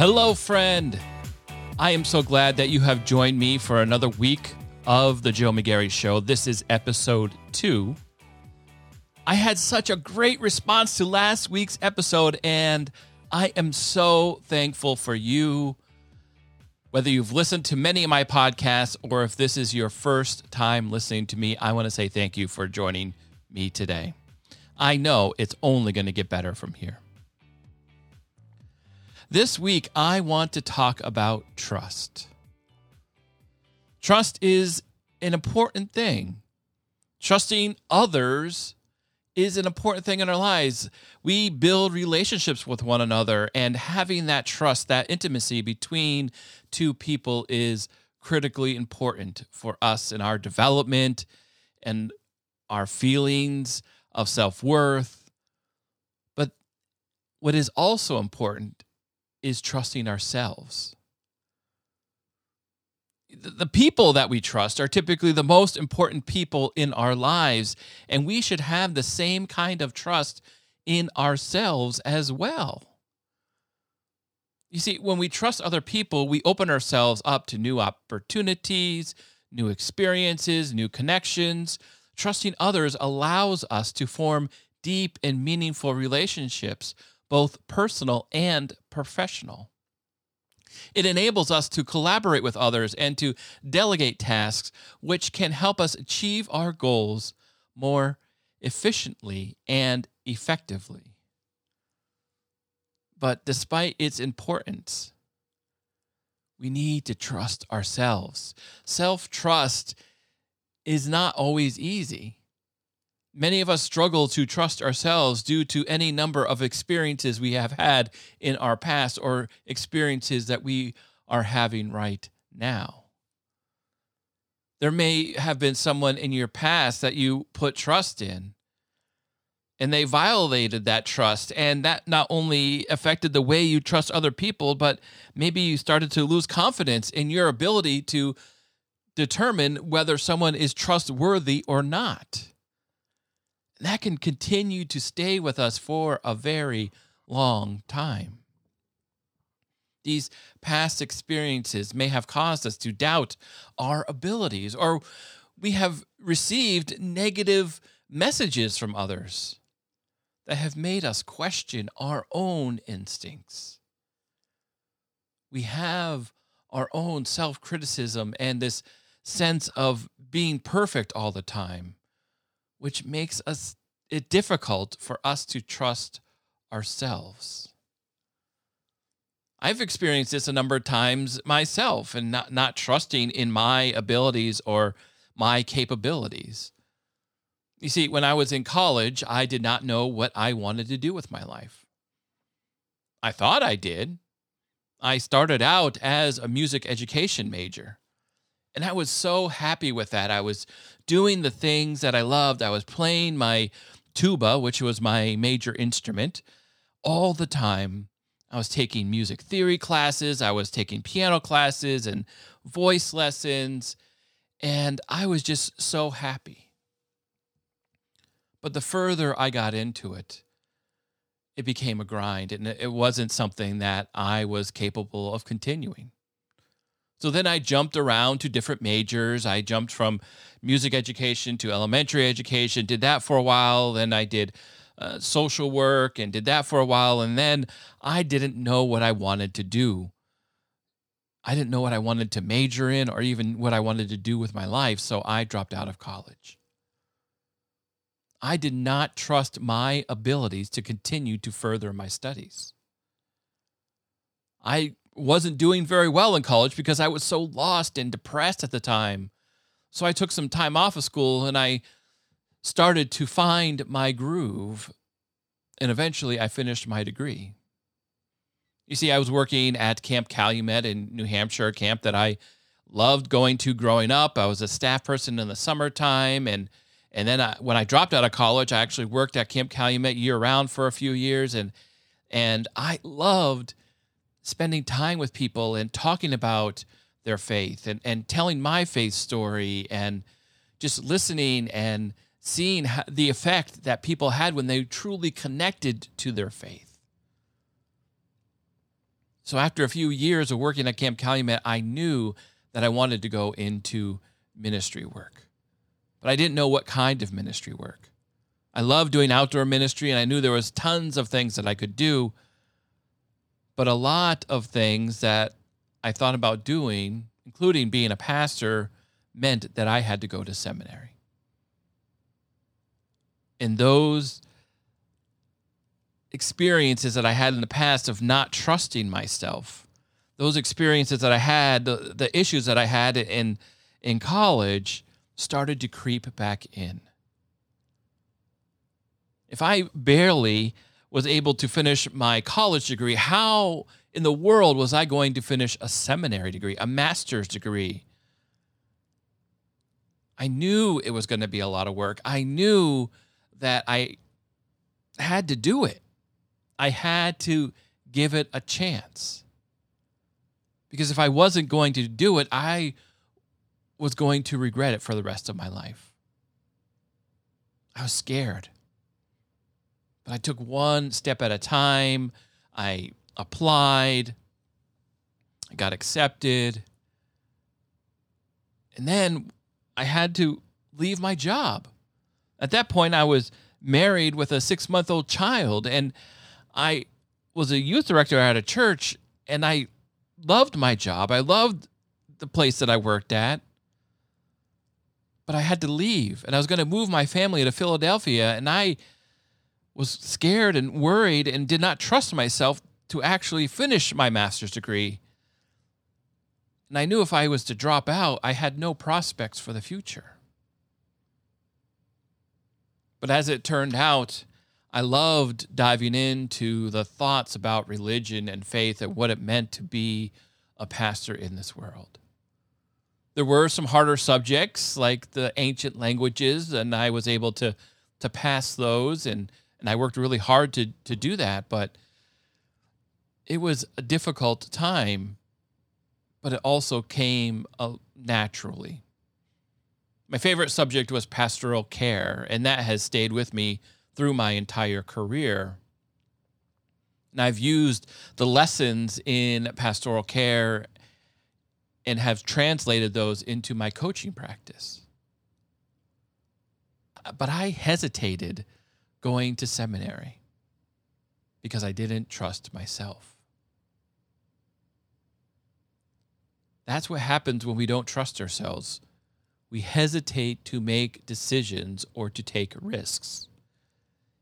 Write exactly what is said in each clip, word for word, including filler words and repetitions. Hello, friend. I am so glad that you have joined me for another week of The Joe McGarry Show. This is episode two. I had such a great response to last week's episode, and I am so thankful for you. Whether you've listened to many of my podcasts or if this is your first time listening to me, I want to say thank you for joining me today. I know it's only going to get better from here. This week, I want to talk about trust. Trust is an important thing. Trusting others is an important thing in our lives. We build relationships with one another, and having that trust, that intimacy between two people is critically important for us in our development and our feelings of self-worth. But what is also important is trusting ourselves. The people that we trust are typically the most important people in our lives, and we should have the same kind of trust in ourselves as well. You see, when we trust other people, we open ourselves up to new opportunities, new experiences, new connections. Trusting others allows us to form deep and meaningful relationships, both personal and professional. It enables us to collaborate with others and to delegate tasks, which can help us achieve our goals more efficiently and effectively. But despite its importance, we need to trust ourselves. Self-trust is not always easy. Many of us struggle to trust ourselves due to any number of experiences we have had in our past or experiences that we are having right now. There may have been someone in your past that you put trust in, and they violated that trust, and that not only affected the way you trust other people, but maybe you started to lose confidence in your ability to determine whether someone is trustworthy or not. That can continue to stay with us for a very long time. These past experiences may have caused us to doubt our abilities, or we have received negative messages from others that have made us question our own instincts. We have our own self-criticism and this sense of being perfect all the time, which makes us it difficult for us to trust ourselves. I've experienced this a number of times myself, and not, not trusting in my abilities or my capabilities. You see, when I was in college, I did not know what I wanted to do with my life. I thought I did. I started out as a music education major. And I was so happy with that. I was doing the things that I loved. I was playing my tuba, which was my major instrument, all the time. I was taking music theory classes. I was taking piano classes and voice lessons. And I was just so happy. But the further I got into it, it became a grind. And it wasn't something that I was capable of continuing. So then I jumped around to different majors. I jumped from music education to elementary education, did that for a while. Then I did uh, social work and did that for a while. And then I didn't know what I wanted to do. I didn't know what I wanted to major in or even what I wanted to do with my life. So I dropped out of college. I did not trust my abilities to continue to further my studies. I wasn't doing very well in college because I was so lost and depressed at the time. So I took some time off of school and I started to find my groove. And eventually I finished my degree. You see, I was working at Camp Calumet in New Hampshire, a camp that I loved going to growing up. I was a staff person in the summertime. And, and then I, when I dropped out of college, I actually worked at Camp Calumet year round for a few years. And, and I loved spending time with people and talking about their faith and, and telling my faith story and just listening and seeing the effect that people had when they truly connected to their faith. So after a few years of working at Camp Calumet, I knew that I wanted to go into ministry work, but I didn't know what kind of ministry work. I loved doing outdoor ministry, and I knew there was tons of things that I could do, but a lot of things that I thought about doing, including being a pastor, meant that I had to go to seminary. And those experiences that I had in the past of not trusting myself, those experiences that I had, the, the issues that I had in, in college started to creep back in. If I barely was able to finish my college degree, how in the world was I going to finish a seminary degree, a master's degree? I knew it was going to be a lot of work. I knew that I had to do it. I had to give it a chance. Because if I wasn't going to do it, I was going to regret it for the rest of my life. I was scared. But I took one step at a time. I applied. I got accepted. And then I had to leave my job. At that point, I was married with a six-month-old child, and I was a youth director at a church, and I loved my job. I loved the place that I worked at, but I had to leave, and I was going to move my family to Philadelphia, and I was scared and worried and did not trust myself to actually finish my master's degree. And I knew if I was to drop out, I had no prospects for the future. But as it turned out, I loved diving into the thoughts about religion and faith and what it meant to be a pastor in this world. There were some harder subjects like the ancient languages, and I was able to, to pass those, and, and I worked really hard to, to do that, but it was a difficult time, but it also came naturally. My favorite subject was pastoral care, and that has stayed with me through my entire career. And I've used the lessons in pastoral care and have translated those into my coaching practice. But I hesitated going to seminary because I didn't trust myself. That's what happens when we don't trust ourselves. We hesitate to make decisions or to take risks.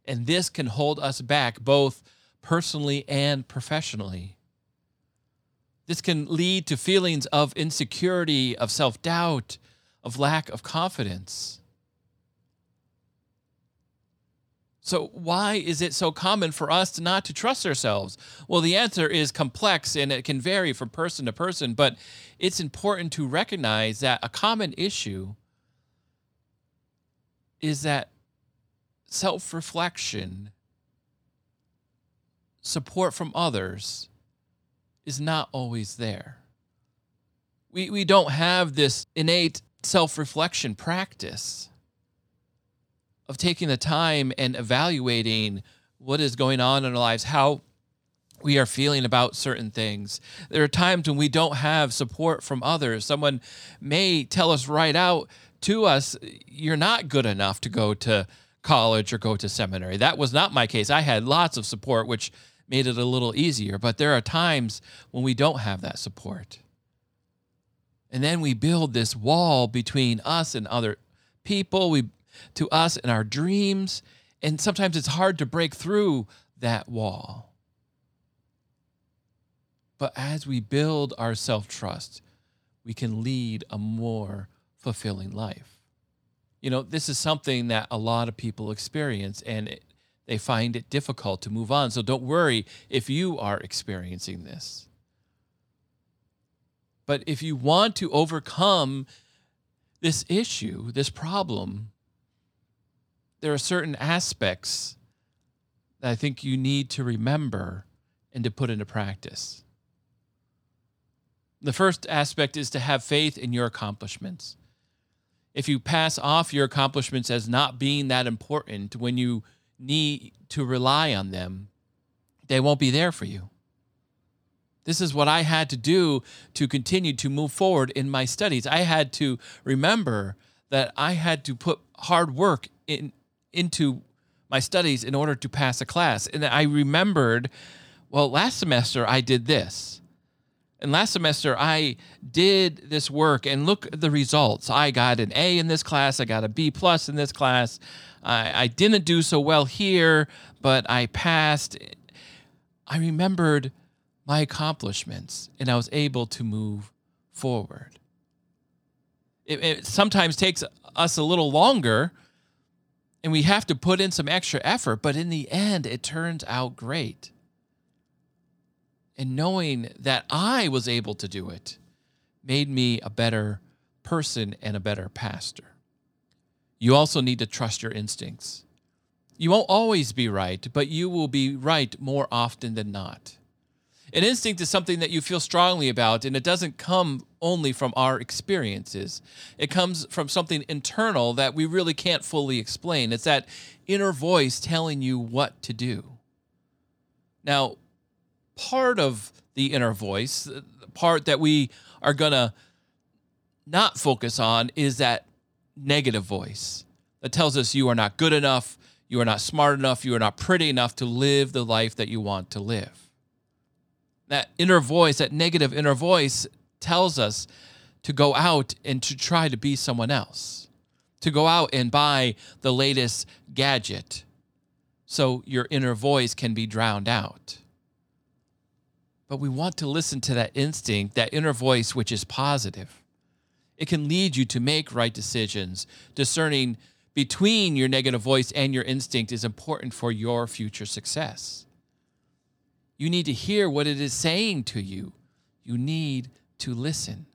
And this can hold us back both personally and professionally. This can lead to feelings of insecurity, of self-doubt, of lack of confidence. So why is it so common for us not to trust ourselves? Well, the answer is complex, and it can vary from person to person, but it's important to recognize that a common issue is that self-reflection, support from others, is not always there. We, we don't have this innate self-reflection practice of taking the time and evaluating what is going on in our lives, how we are feeling about certain things. There are times when we don't have support from others. Someone may tell us right out to us, you're not good enough to go to college or go to seminary. That was not my case. I had lots of support, which made it a little easier, but there are times when we don't have that support. And then we build this wall between us and other people. We to us and our dreams, and sometimes it's hard to break through that wall. But as we build our self-trust, we can lead a more fulfilling life. You know, this is something that a lot of people experience, and it, they find it difficult to move on. So don't worry if you are experiencing this. But if you want to overcome this issue, this problem, there are certain aspects that I think you need to remember and to put into practice. The first aspect is to have faith in your accomplishments. If you pass off your accomplishments as not being that important when you need to rely on them, they won't be there for you. This is what I had to do to continue to move forward in my studies. I had to remember that I had to put hard work in into my studies in order to pass a class. And I remembered, well, last semester I did this. And last semester I did this work, and look at the results. I got an A in this class. I got a B plus in this class. I, I didn't do so well here, but I passed. I remembered my accomplishments, and I was able to move forward. It, it sometimes takes us a little longer, and we have to put in some extra effort, but in the end, it turns out great. And knowing that I was able to do it made me a better person and a better pastor. You also need to trust your instincts. You won't always be right, but you will be right more often than not. An instinct is something that you feel strongly about, and it doesn't come only from our experiences. It comes from something internal that we really can't fully explain. It's that inner voice telling you what to do. Now, part of the inner voice, the part that we are going to not focus on, is that negative voice that tells us you are not good enough, you are not smart enough, you are not pretty enough to live the life that you want to live. That inner voice, that negative inner voice, tells us to go out and to try to be someone else, to go out and buy the latest gadget so your inner voice can be drowned out. But we want to listen to that instinct, that inner voice, which is positive. It can lead you to make right decisions. Discerning between your negative voice and your instinct is important for your future success. You need to hear what it is saying to you. You need to listen.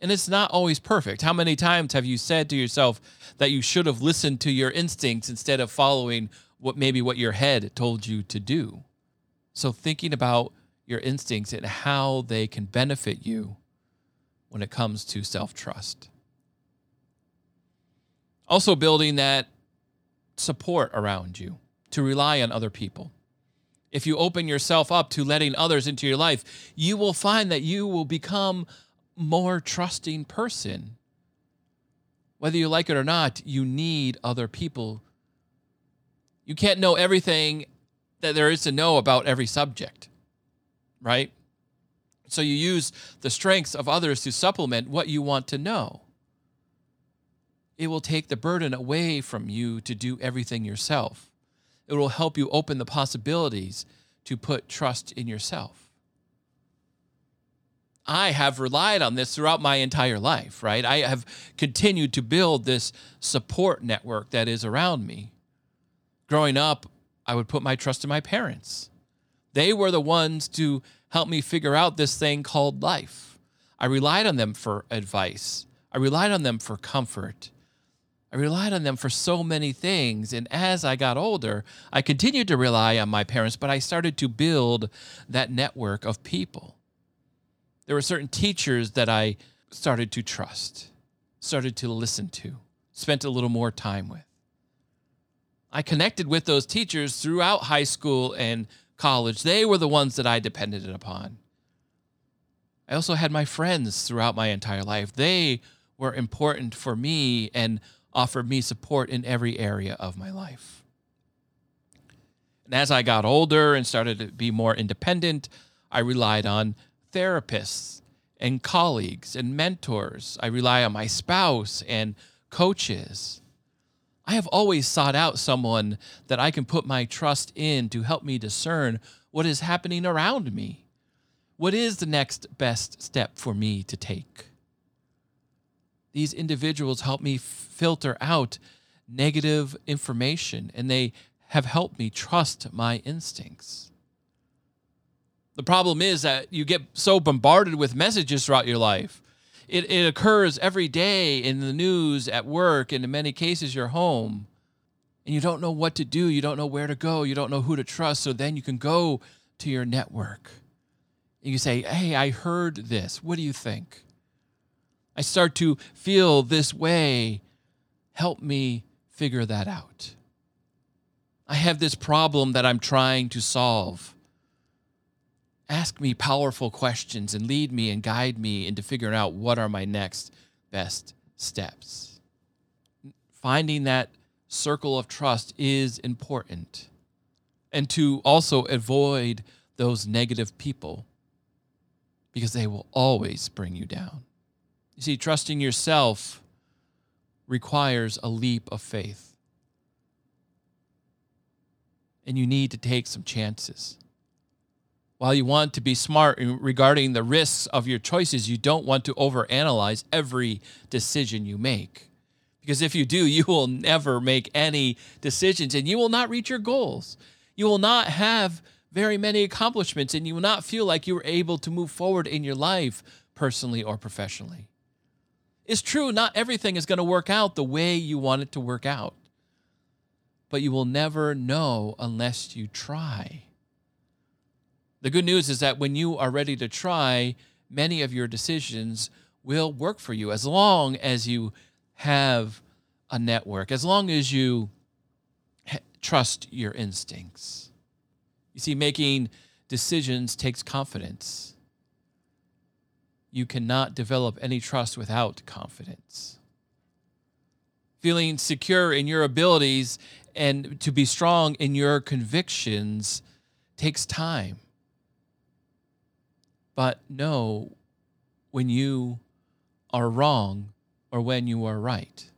And it's not always perfect. How many times have you said to yourself that you should have listened to your instincts instead of following what maybe what your head told you to do? So thinking about your instincts and how they can benefit you when it comes to self-trust. Also building that support around you, to rely on other people. If you open yourself up to letting others into your life, you will find that you will become a more trusting person. Whether you like it or not, you need other people. You can't know everything that there is to know about every subject, right? So you use the strengths of others to supplement what you want to know. It will take the burden away from you to do everything yourself. It will help you open the possibilities to put trust in yourself. I have relied on this throughout my entire life, right? I have continued to build this support network that is around me. Growing up, I would put my trust in my parents. They were the ones to help me figure out this thing called life. I relied on them for advice. I relied on them for comfort. I relied on them for so many things, and as I got older, I continued to rely on my parents, but I started to build that network of people. There were certain teachers that I started to trust, started to listen to, spent a little more time with. I connected with those teachers throughout high school and college. They were the ones that I depended upon. I also had my friends throughout my entire life. They were important for me and offered me support in every area of my life. And as I got older and started to be more independent, I relied on therapists and colleagues and mentors. I rely on my spouse and coaches. I have always sought out someone that I can put my trust in to help me discern what is happening around me. What is the next best step for me to take? These individuals help me filter out negative information, and they have helped me trust my instincts. The problem is that you get so bombarded with messages throughout your life. It, it occurs every day in the news, at work, and in many cases, your home. And you don't know what to do. You don't know where to go. You don't know who to trust. So then you can go to your network. And you say, hey, I heard this. What do you think? I start to feel this way. Help me figure that out. I have this problem that I'm trying to solve. ask me powerful questions and lead me and guide me into figuring out what are my next best steps. Finding that circle of trust is important. And to also avoid those negative people, because they will always bring you down. You see, trusting yourself requires a leap of faith. And you need to take some chances. While you want to be smart regarding the risks of your choices, you don't want to overanalyze every decision you make. Because if you do, you will never make any decisions, and you will not reach your goals. You will not have very many accomplishments, and you will not feel like you were able to move forward in your life personally or professionally. It's true, not everything is going to work out the way you want it to work out. But you will never know unless you try. The good news is that when you are ready to try, many of your decisions will work for you as long as you have a network, as long as you trust your instincts. You see, making decisions takes confidence. You cannot develop any trust without confidence. Feeling secure in your abilities and to be strong in your convictions takes time. But know when you are wrong or when you are right.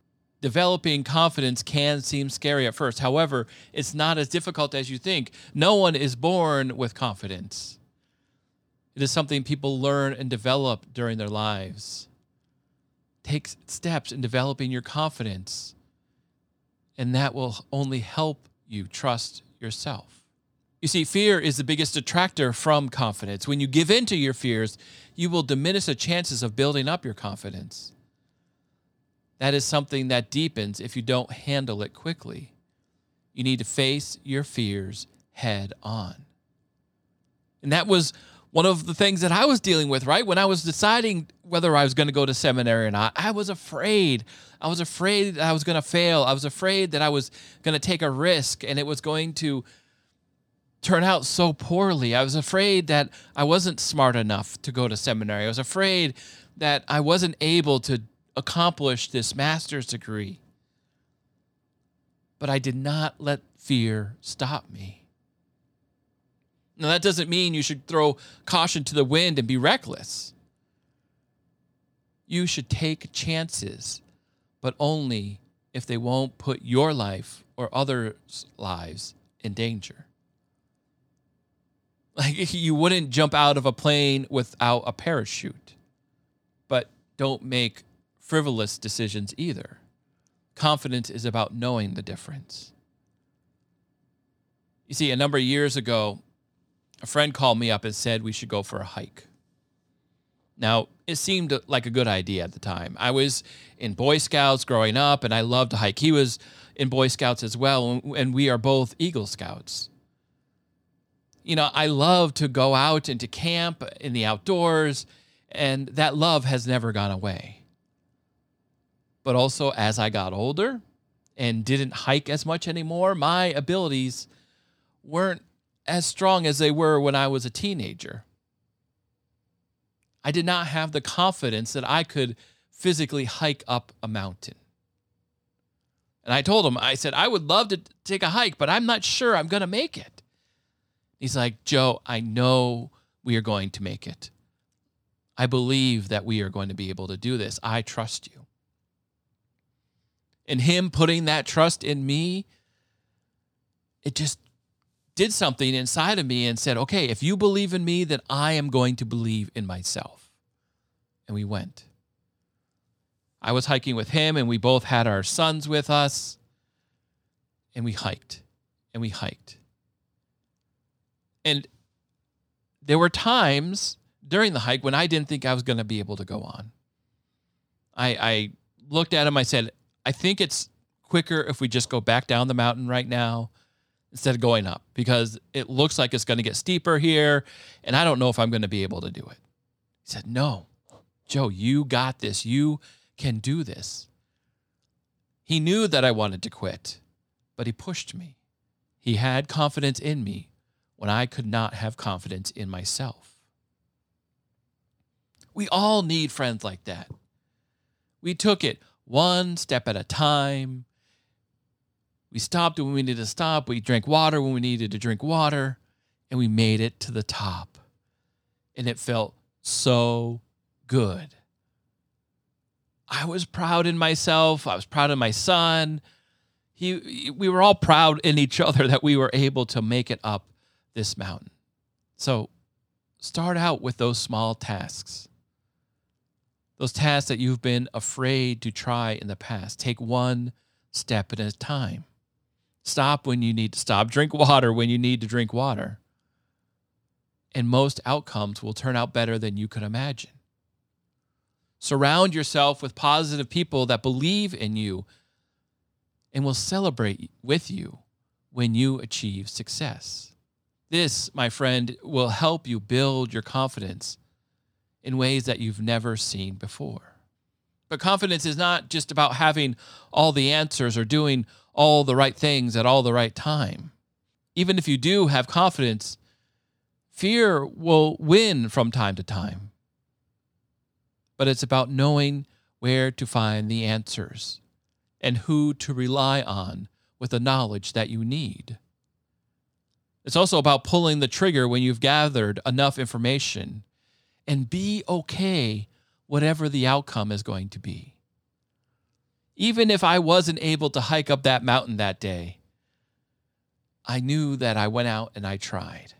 Developing confidence can seem scary at first. However, it's not as difficult as you think. No one is born with confidence. It is something people learn and develop during their lives. Take steps in developing your confidence, and that will only help you trust yourself. You see, fear is the biggest detractor from confidence. When you give in to your fears, you will diminish the chances of building up your confidence. That is something that deepens if you don't handle it quickly. You need to face your fears head on. And that was one of the things that I was dealing with, right? When I was deciding whether I was going to go to seminary or not, I was afraid. I was afraid that I was going to fail. I was afraid that I was going to take a risk and it was going to turn out so poorly. I was afraid that I wasn't smart enough to go to seminary. I was afraid that I wasn't able to accomplish this master's degree. But I did not let fear stop me. Now, that doesn't mean you should throw caution to the wind and be reckless. You should take chances, but only if they won't put your life or others' lives in danger. Like, you wouldn't jump out of a plane without a parachute, but don't make frivolous decisions either. Confidence is about knowing the difference. You see, a number of years ago, a friend called me up and said we should go for a hike. Now, it seemed like a good idea at the time. I was in Boy Scouts growing up, and I loved to hike. He was in Boy Scouts as well, and we are both Eagle Scouts. You know, I love to go out into camp, in the outdoors, and that love has never gone away. But also, as I got older and didn't hike as much anymore, my abilities weren't as strong as they were when I was a teenager. I did not have the confidence that I could physically hike up a mountain. And I told him, I said, I would love to take a hike, but I'm not sure I'm going to make it. He's like, Joe, I know we are going to make it. I believe that we are going to be able to do this. I trust you. And him putting that trust in me, it just did something inside of me and said, okay, if you believe in me, then I am going to believe in myself. And we went. I was hiking with him, and we both had our sons with us. And we hiked, and we hiked. And there were times during the hike when I didn't think I was going to be able to go on. I, I looked at him, I said, I think it's quicker if we just go back down the mountain right now instead of going up, because it looks like it's going to get steeper here, and I don't know if I'm going to be able to do it. He said, no, Joe, you got this. You can do this. He knew that I wanted to quit, but he pushed me. He had confidence in me when I could not have confidence in myself. We all need friends like that. We took it one step at a time. We stopped when we needed to stop. We drank water when we needed to drink water. And we made it to the top. And it felt so good. I was proud in myself. I was proud of my son. He, we were all proud in each other that we were able to make it up this mountain. So start out with those small tasks. Those tasks that you've been afraid to try in the past. Take one step at a time. Stop when you need to stop. Drink water when you need to drink water. And most outcomes will turn out better than you could imagine. Surround yourself with positive people that believe in you and will celebrate with you when you achieve success. This, my friend, will help you build your confidence in ways that you've never seen before. But confidence is not just about having all the answers or doing all the right things at all the right time. Even if you do have confidence, fear will win from time to time. But it's about knowing where to find the answers and who to rely on with the knowledge that you need. It's also about pulling the trigger when you've gathered enough information and be okay whatever the outcome is going to be. Even if I wasn't able to hike up that mountain that day, I knew that I went out and I tried,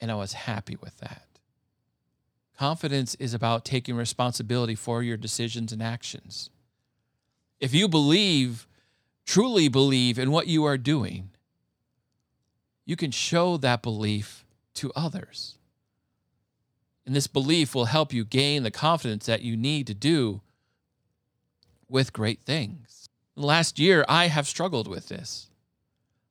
and I was happy with that. Confidence is about taking responsibility for your decisions and actions. If you believe, truly believe in what you are doing, you can show that belief to others. And this belief will help you gain the confidence that you need to do with great things. Last year, I have struggled with this.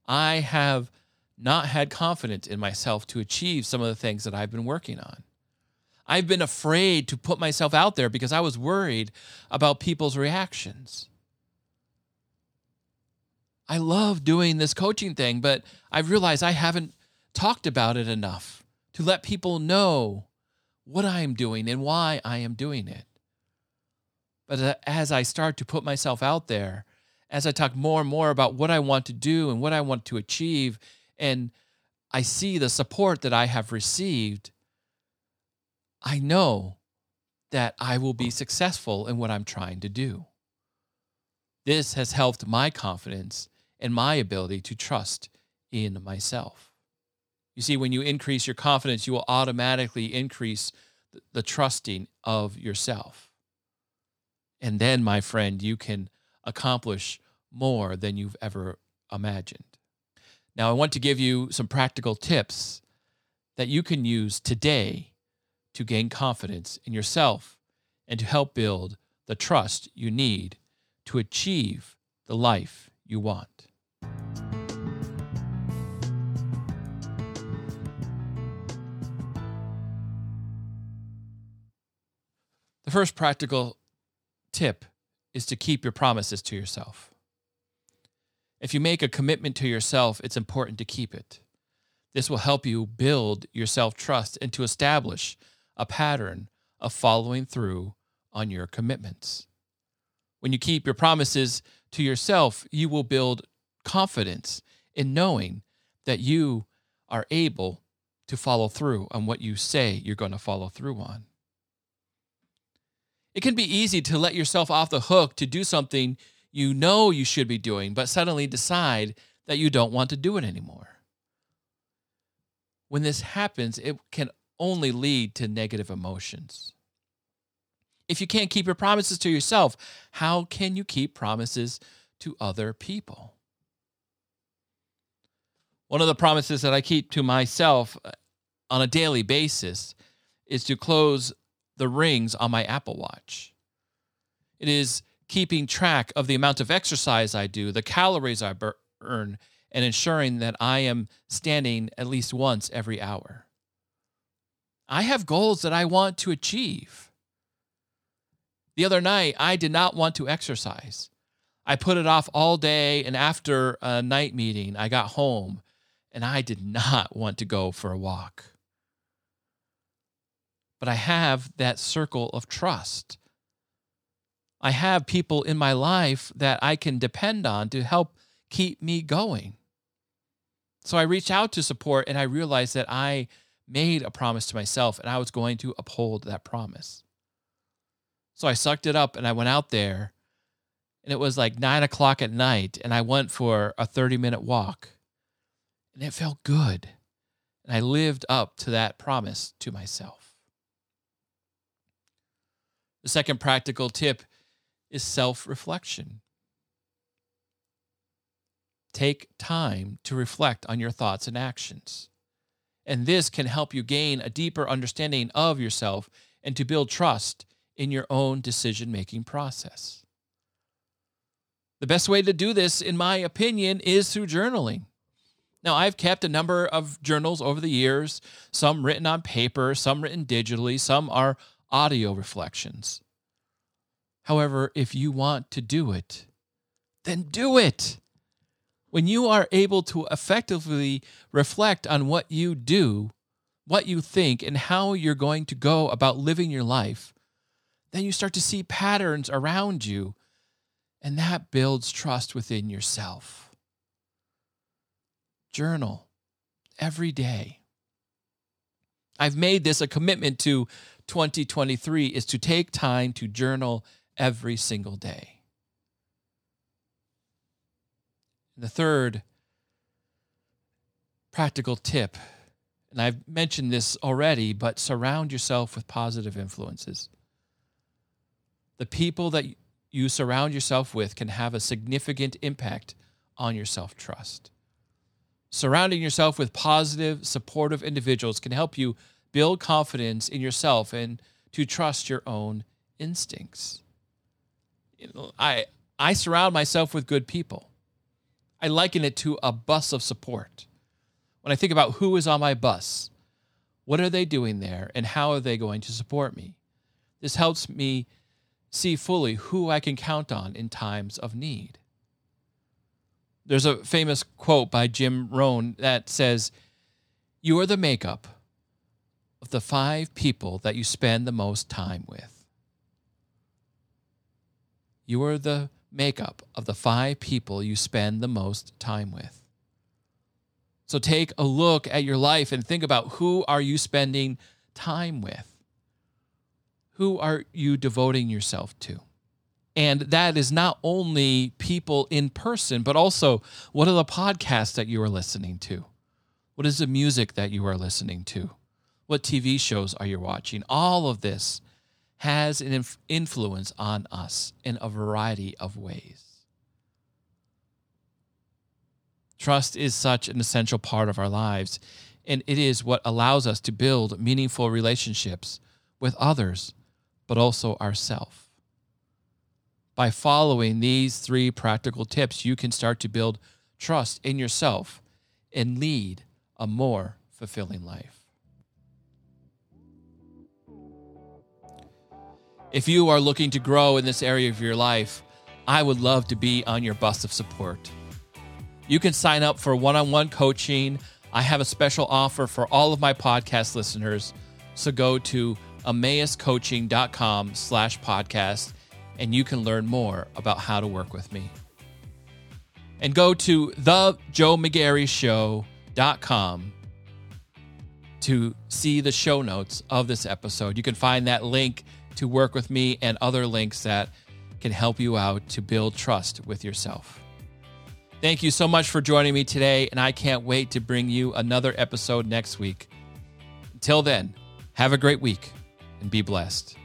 I have not had confidence in myself to achieve some of the things that I've been working on. I've been afraid to put myself out there because I was worried about people's reactions. I love doing this coaching thing, but I've realized I haven't talked about it enough to let people know what I am doing and why I am doing it. But as I start to put myself out there, as I talk more and more about what I want to do and what I want to achieve, and I see the support that I have received, I know that I will be successful in what I'm trying to do. This has helped my confidence and my ability to trust in myself. You see, when you increase your confidence, you will automatically increase the trusting of yourself. And then, my friend, you can accomplish more than you've ever imagined. Now, I want to give you some practical tips that you can use today to gain confidence in yourself and to help build the trust you need to achieve the life you want. The first practical tip is to keep your promises to yourself. If you make a commitment to yourself, it's important to keep it. This will help you build your self-trust and to establish a pattern of following through on your commitments. When you keep your promises to yourself, you will build confidence in knowing that you are able to follow through on what you say you're going to follow through on. It can be easy to let yourself off the hook to do something you know you should be doing, but suddenly decide that you don't want to do it anymore. When this happens, it can only lead to negative emotions. If you can't keep your promises to yourself, how can you keep promises to other people? One of the promises that I keep to myself on a daily basis is to close the rings on my Apple Watch. It is keeping track of the amount of exercise I do, the calories I burn, and ensuring that I am standing at least once every hour. I have goals that I want to achieve. The other night, I did not want to exercise. I put it off all day, and after a night meeting, I got home, and I did not want to go for a walk. But I have that circle of trust. I have people in my life that I can depend on to help keep me going. So I reached out to support, and I realized that I made a promise to myself, and I was going to uphold that promise. So I sucked it up, and I went out there, and it was like nine o'clock at night, and I went for a thirty-minute walk, and it felt good, and I lived up to that promise to myself. The second practical tip is self-reflection. Take time to reflect on your thoughts and actions. And this can help you gain a deeper understanding of yourself and to build trust in your own decision-making process. The best way to do this, in my opinion, is through journaling. Now, I've kept a number of journals over the years, some written on paper, some written digitally, some are audio reflections. However, if you want to do it, then do it. When you are able to effectively reflect on what you do, what you think, and how you're going to go about living your life, then you start to see patterns around you, and that builds trust within yourself. Journal every day. I've made this a commitment to twenty twenty-three, is to take time to journal every single day. The third practical tip, and I've mentioned this already, but surround yourself with positive influences. The people that you surround yourself with can have a significant impact on your self-trust. Surrounding yourself with positive, supportive individuals can help you build confidence in yourself and to trust your own instincts. You know, I, I surround myself with good people. I liken it to a bus of support. When I think about who is on my bus, what are they doing there, and how are they going to support me? This helps me see fully who I can count on in times of need. There's a famous quote by Jim Rohn that says, "You are the makeup of the five people that you spend the most time with." You are the makeup of the five people you spend the most time with. So take a look at your life and think about, who are you spending time with? Who are you devoting yourself to? And that is not only people in person, but also, what are the podcasts that you are listening to? What is the music that you are listening to? What T V shows are you watching? All of this has an inf- influence on us in a variety of ways. Trust is such an essential part of our lives, and it is what allows us to build meaningful relationships with others, but also ourselves. By following these three practical tips, you can start to build trust in yourself and lead a more fulfilling life. If you are looking to grow in this area of your life, I would love to be on your bus of support. You can sign up for one-on-one coaching. I have a special offer for all of my podcast listeners. So go to emmauscoaching.com slash podcast, and you can learn more about how to work with me. And go to the joe mcgarry show dot com to see the show notes of this episode. You can find that link to work with me and other links that can help you out to build trust with yourself. Thank you so much for joining me today, and I can't wait to bring you another episode next week. Until then, have a great week and be blessed.